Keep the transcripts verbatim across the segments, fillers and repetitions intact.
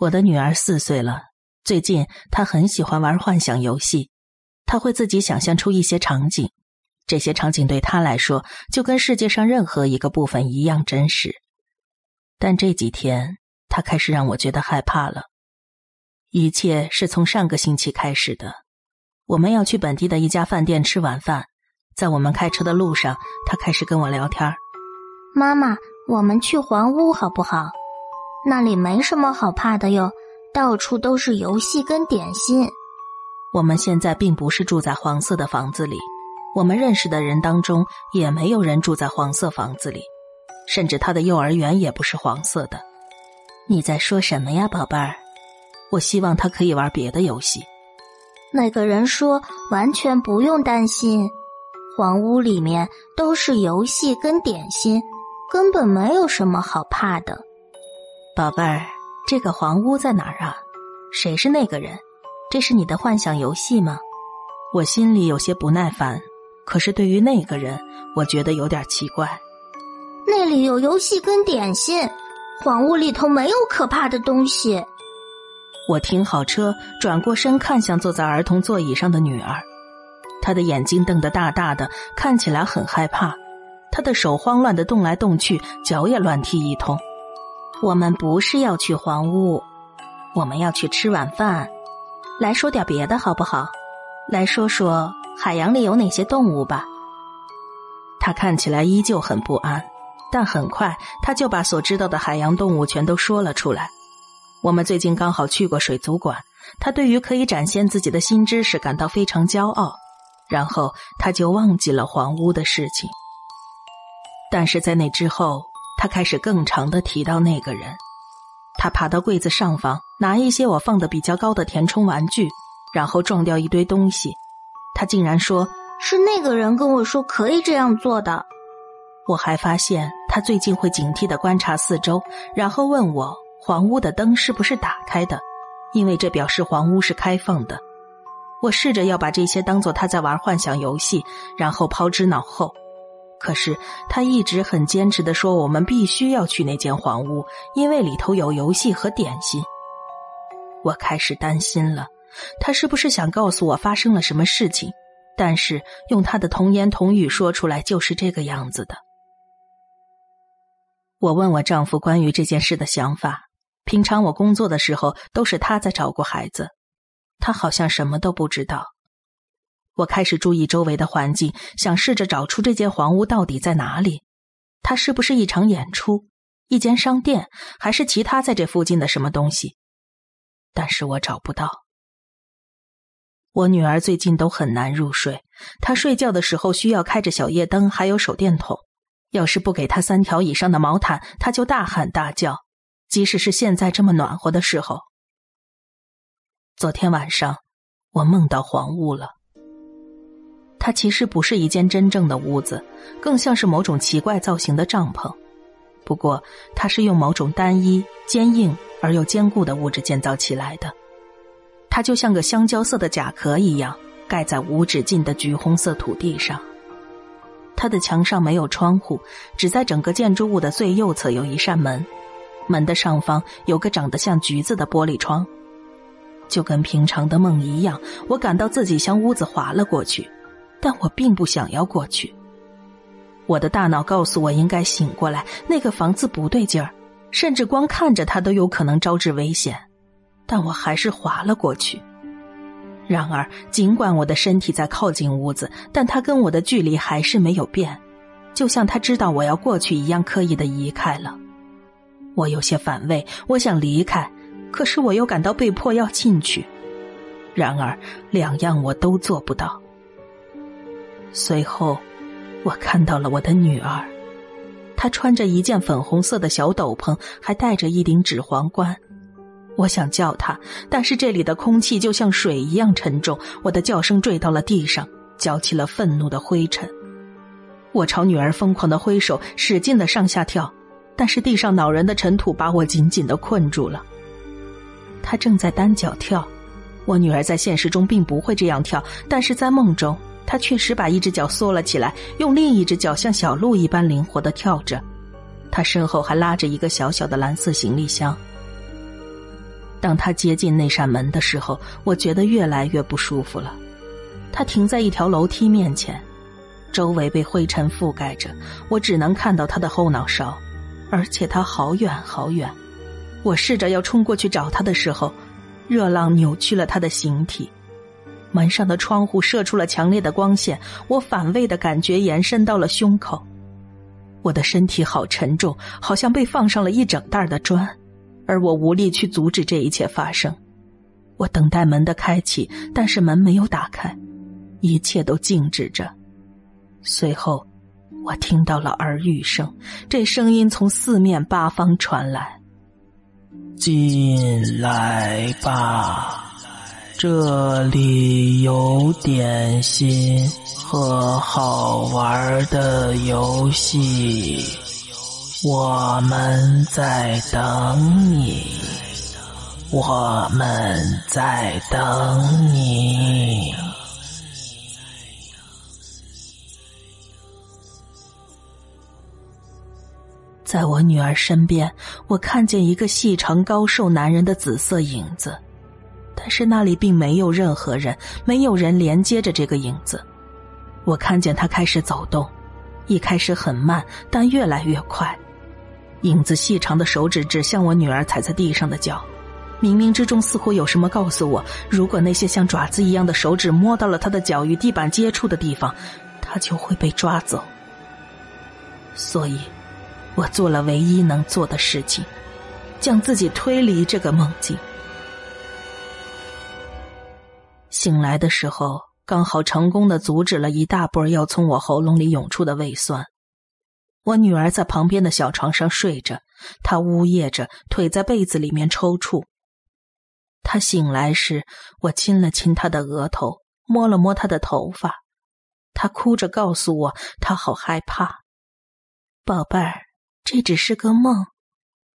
我的女儿四岁了，最近她很喜欢玩幻想游戏，她会自己想象出一些场景，这些场景对她来说就跟世界上任何一个部分一样真实。但这几天她开始让我觉得害怕了。一切是从上个星期开始的。我们要去本地的一家饭店吃晚饭，在我们开车的路上，她开始跟我聊天。妈妈，我们去黄屋好不好？那里没什么好怕的哟，到处都是游戏跟点心。我们现在并不是住在黄色的房子里，我们认识的人当中也没有人住在黄色房子里，甚至他的幼儿园也不是黄色的。你在说什么呀，宝贝儿？我希望他可以玩别的游戏。那个人说完全不用担心，黄屋里面都是游戏跟点心，根本没有什么好怕的。宝贝儿，这个黄屋在哪儿啊？谁是那个人？这是你的幻想游戏吗？我心里有些不耐烦，可是对于那个人，我觉得有点奇怪。那里有游戏跟点心，黄屋里头没有可怕的东西。我停好车，转过身看向坐在儿童座椅上的女儿，她的眼睛瞪得大大的，看起来很害怕，她的手慌乱地动来动去，脚也乱踢一通。我们不是要去黄屋，我们要去吃晚饭。来说点别的好不好？来说说海洋里有哪些动物吧。他看起来依旧很不安，但很快他就把所知道的海洋动物全都说了出来。我们最近刚好去过水族馆，他对于可以展现自己的新知识感到非常骄傲，然后他就忘记了黄屋的事情。但是在那之后，他开始更长地提到那个人。他爬到柜子上方，拿一些我放得比较高的填充玩具，然后撞掉一堆东西。他竟然说是那个人跟我说可以这样做的。我还发现他最近会警惕地观察四周，然后问我黄屋的灯是不是打开的，因为这表示黄屋是开放的。我试着要把这些当作他在玩幻想游戏，然后抛之脑后。可是他一直很坚持地说，我们必须要去那间黄屋，因为里头有游戏和点心。我开始担心了，他是不是想告诉我发生了什么事情，但是用他的童言童语说出来就是这个样子的。我问我丈夫关于这件事的想法，平常我工作的时候都是他在照顾孩子，他好像什么都不知道。我开始注意周围的环境，想试着找出这间黄屋到底在哪里。它是不是一场演出，一间商店，还是其他在这附近的什么东西？但是我找不到。我女儿最近都很难入睡，她睡觉的时候需要开着小夜灯，还有手电筒。要是不给她三条以上的毛毯，她就大喊大叫，即使是现在这么暖和的时候。昨天晚上，我梦到黄屋了。它其实不是一间真正的屋子，更像是某种奇怪造型的帐篷。不过，它是用某种单一、坚硬而又坚固的物质建造起来的。它就像个香蕉色的甲壳一样，盖在无止境的橘红色土地上。它的墙上没有窗户，只在整个建筑物的最右侧有一扇门，门的上方有个长得像橘子的玻璃窗。就跟平常的梦一样，我感到自己向屋子滑了过去。但我并不想要过去，我的大脑告诉我应该醒过来，那个房子不对劲儿，甚至光看着它都有可能招致危险，但我还是滑了过去。然而，尽管我的身体在靠近屋子，但它跟我的距离还是没有变，就像它知道我要过去一样，刻意地移开了。我有些反胃，我想离开，可是我又感到被迫要进去。然而，两样我都做不到。随后，我看到了我的女儿，她穿着一件粉红色的小斗篷，还戴着一顶纸皇冠。我想叫她，但是这里的空气就像水一样沉重，我的叫声坠到了地上，搅起了愤怒的灰尘。我朝女儿疯狂地挥手，使劲地上下跳，但是地上恼人的尘土把我紧紧地困住了。她正在单脚跳，我女儿在现实中并不会这样跳，但是在梦中他确实把一只脚缩了起来，用另一只脚像小鹿一般灵活地跳着，他身后还拉着一个小小的蓝色行李箱。当他接近那扇门的时候，我觉得越来越不舒服了。他停在一条楼梯面前，周围被灰尘覆盖着，我只能看到他的后脑勺，而且他好远好远。我试着要冲过去找他的时候，热浪扭曲了他的形体，门上的窗户射出了强烈的光线，我反胃的感觉延伸到了胸口。我的身体好沉重，好像被放上了一整袋的砖，而我无力去阻止这一切发生。我等待门的开启，但是门没有打开，一切都静止着。随后我听到了耳语声，这声音从四面八方传来，进来吧，这里有点心和好玩的游戏，我们在等你，我们在等你。在我女儿身边，我看见一个细长高瘦男人的紫色影子，但是那里并没有任何人，没有人连接着这个影子。我看见他开始走动，一开始很慢，但越来越快。影子细长的手指指向我女儿踩在地上的脚，冥冥之中似乎有什么告诉我，如果那些像爪子一样的手指摸到了她的脚与地板接触的地方，她就会被抓走。所以，我做了唯一能做的事情，将自己推离这个梦境。醒来的时候，刚好成功地阻止了一大波要从我喉咙里涌出的胃酸。我女儿在旁边的小床上睡着，她呜咽着，腿在被子里面抽搐。她醒来时，我亲了亲她的额头，摸了摸她的头发。她哭着告诉我，她好害怕。宝贝儿，这只是个梦。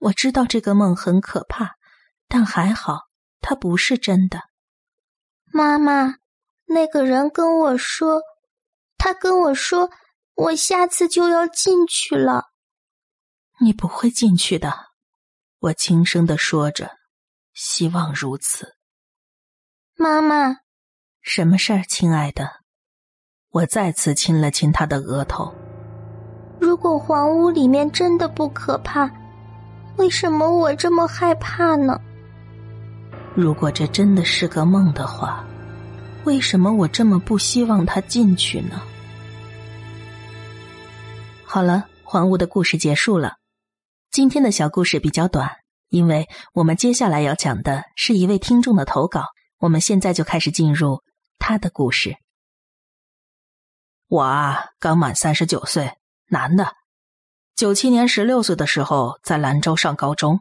我知道这个梦很可怕，但还好，它不是真的。妈妈，那个人跟我说，他跟我说，我下次就要进去了。你不会进去的，我轻声地说着，希望如此。妈妈，什么事儿，亲爱的？我再次亲了亲他的额头。如果黄屋里面真的不可怕，为什么我这么害怕呢？如果这真的是个梦的话，为什么我这么不希望他进去呢？好了，环屋的故事结束了。今天的小故事比较短，因为我们接下来要讲的是一位听众的投稿，我们现在就开始进入他的故事。我啊，刚满三十九岁，男的。九七年十六岁的时候，在兰州上高中。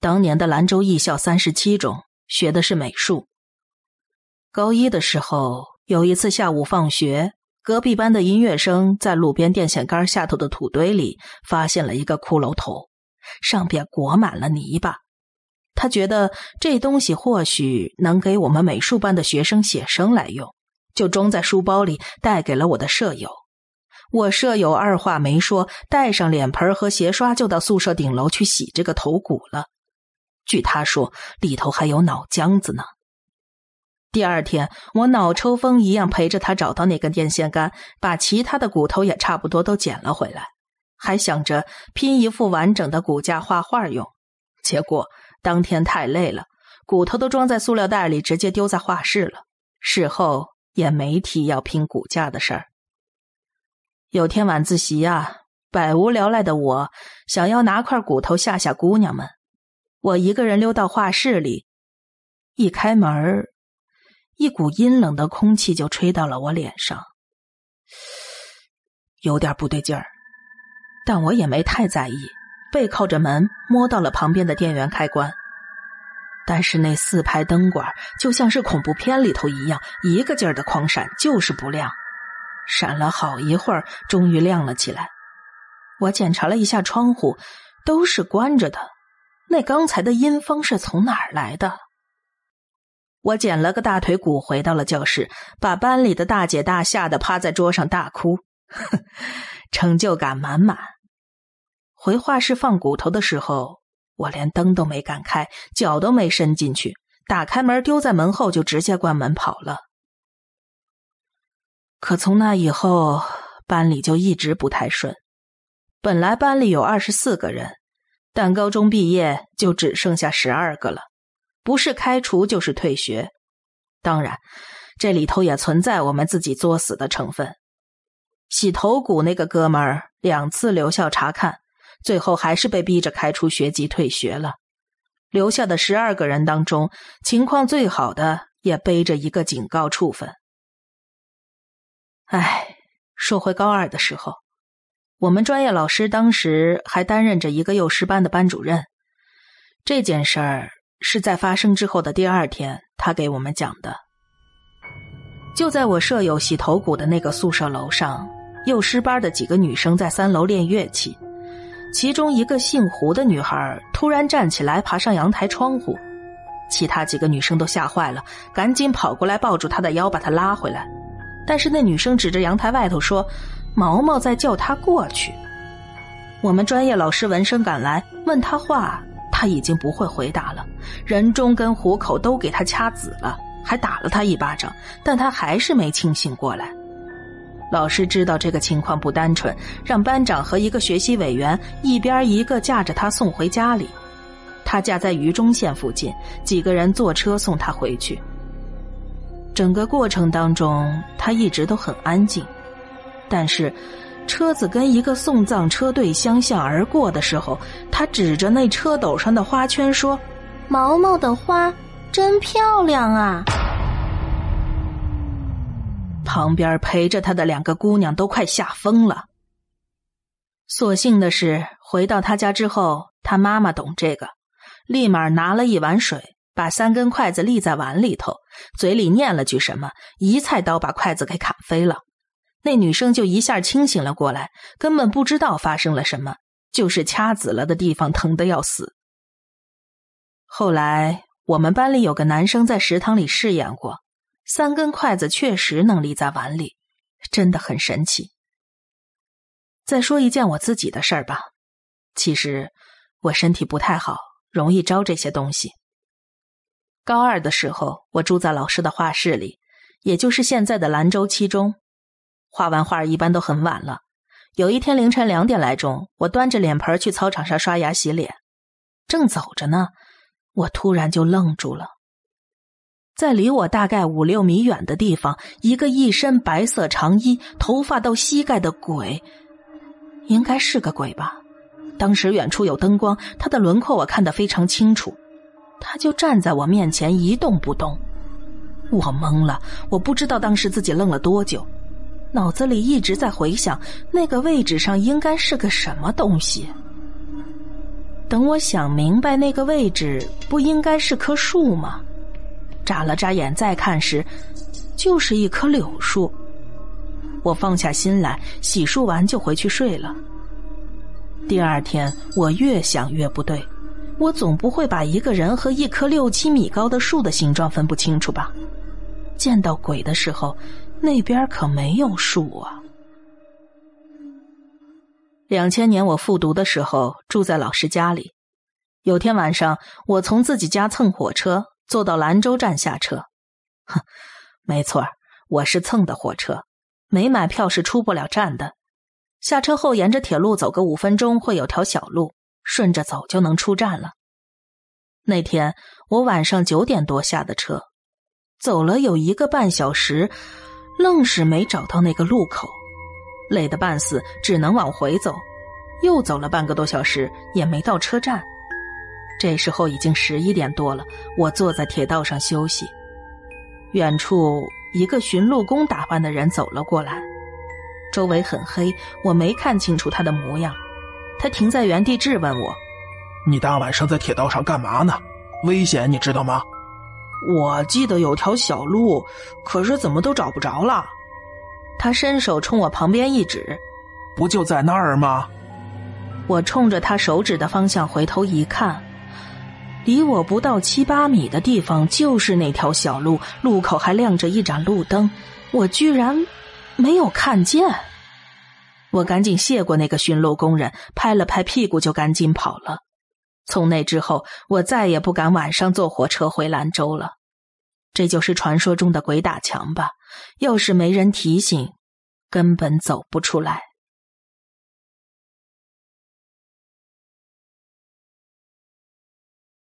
当年的兰州艺校三十七中，学的是美术。高一的时候，有一次下午放学，隔壁班的音乐生在路边电线杆下头的土堆里发现了一个骷髅头，上边裹满了泥巴。他觉得这东西或许能给我们美术班的学生写生来用，就装在书包里带给了我的舍友。我舍友二话没说，带上脸盆和鞋刷就到宿舍顶楼去洗这个头骨了。据他说，里头还有脑浆子呢。第二天，我脑抽风一样陪着他找到那根电线杆，把其他的骨头也差不多都捡了回来，还想着拼一副完整的骨架画画用。结果当天太累了，骨头都装在塑料袋里直接丢在画室了，事后也没提要拼骨架的事儿。有天晚自习啊，百无聊赖的我想要拿块骨头吓吓姑娘们，我一个人溜到画室里，一开门，一股阴冷的空气就吹到了我脸上，有点不对劲儿，但我也没太在意，背靠着门摸到了旁边的电源开关，但是那四排灯管就像是恐怖片里头一样，一个劲儿的狂闪，就是不亮，闪了好一会儿，终于亮了起来。我检查了一下窗户，都是关着的，那刚才的阴风是从哪儿来的？我捡了个大腿骨回到了教室，把班里的大姐大吓得趴在桌上大哭，成就感满满。回画室放骨头的时候，我连灯都没敢开，脚都没伸进去，打开门丢在门后就直接关门跑了。可从那以后，班里就一直不太顺。本来班里有二十四个人，但高中毕业就只剩下十二个了，不是开除就是退学。当然，这里头也存在我们自己作死的成分。洗头骨那个哥们儿两次留校查看，最后还是被逼着开除学籍退学了。留下的十二个人当中，情况最好的也背着一个警告处分。唉，说回高二的时候，我们专业老师当时还担任着一个幼师班的班主任。这件事儿是在发生之后的第二天他给我们讲的。就在我舍友洗头骨的那个宿舍楼上，幼师班的几个女生在三楼练乐器，其中一个姓胡的女孩突然站起来爬上阳台窗户，其他几个女生都吓坏了，赶紧跑过来抱住她的腰把她拉回来。但是那女生指着阳台外头说，毛毛在叫她过去。我们专业老师闻声赶来，问她话她已经不会回答了，人中跟虎口都给她掐紫了，还打了她一巴掌，但她还是没清醒过来。老师知道这个情况不单纯，让班长和一个学习委员一边一个架着他送回家里。他架在榆中县附近，几个人坐车送他回去。整个过程当中，他一直都很安静，但是车子跟一个送葬车队相向而过的时候，他指着那车斗上的花圈说：“毛毛的花真漂亮啊！”旁边陪着他的两个姑娘都快吓疯了。所幸的是，回到他家之后，他妈妈懂这个，立马拿了一碗水，把三根筷子立在碗里头，嘴里念了句什么，一菜刀把筷子给砍飞了。那女生就一下清醒了过来，根本不知道发生了什么，就是掐紫了的地方疼得要死。后来我们班里有个男生在食堂里试验过，三根筷子确实能立在碗里，真的很神奇。再说一件我自己的事儿吧，其实我身体不太好，容易招这些东西。高二的时候，我住在老师的画室里，也就是现在的兰州七中。画完画一般都很晚了，有一天凌晨两点来钟，我端着脸盆去操场上刷牙洗脸，正走着呢，我突然就愣住了。在离我大概五六米远的地方，一个一身白色长衣，头发到膝盖的鬼，应该是个鬼吧。当时远处有灯光，他的轮廓我看得非常清楚，他就站在我面前一动不动。我懵了，我不知道当时自己愣了多久，脑子里一直在回想那个位置上应该是个什么东西。等我想明白那个位置不应该是棵树吗？眨了眨眼再看时，就是一棵柳树。我放下心来，洗漱完就回去睡了。第二天我越想越不对，我总不会把一个人和一棵六七米高的树的形状分不清楚吧？见到鬼的时候，那边可没有树啊。两千年我复读的时候住在老师家里，有天晚上我从自己家蹭火车坐到兰州站下车。哼，没错，我是蹭的火车，没买票是出不了站的。下车后沿着铁路走个五分钟会有条小路，顺着走就能出站了。那天我晚上九点多下的车，走了有一个半小时，愣是没找到那个路口，累得半死，只能往回走。又走了半个多小时也没到车站。这时候已经十一点多了，我坐在铁道上休息。远处一个巡路工打扮的人走了过来，周围很黑，我没看清楚他的模样。他停在原地质问我：“你大晚上在铁道上干嘛呢？危险，你知道吗？”我记得有条小路，可是怎么都找不着了。他伸手冲我旁边一指：“不就在那儿吗？”我冲着他手指的方向回头一看，离我不到七八米的地方就是那条小路，路口还亮着一盏路灯，我居然没有看见。我赶紧谢过那个巡路工人，拍了拍屁股就赶紧跑了。从那之后，我再也不敢晚上坐火车回兰州了。这就是传说中的鬼打墙吧，要是没人提醒，根本走不出来。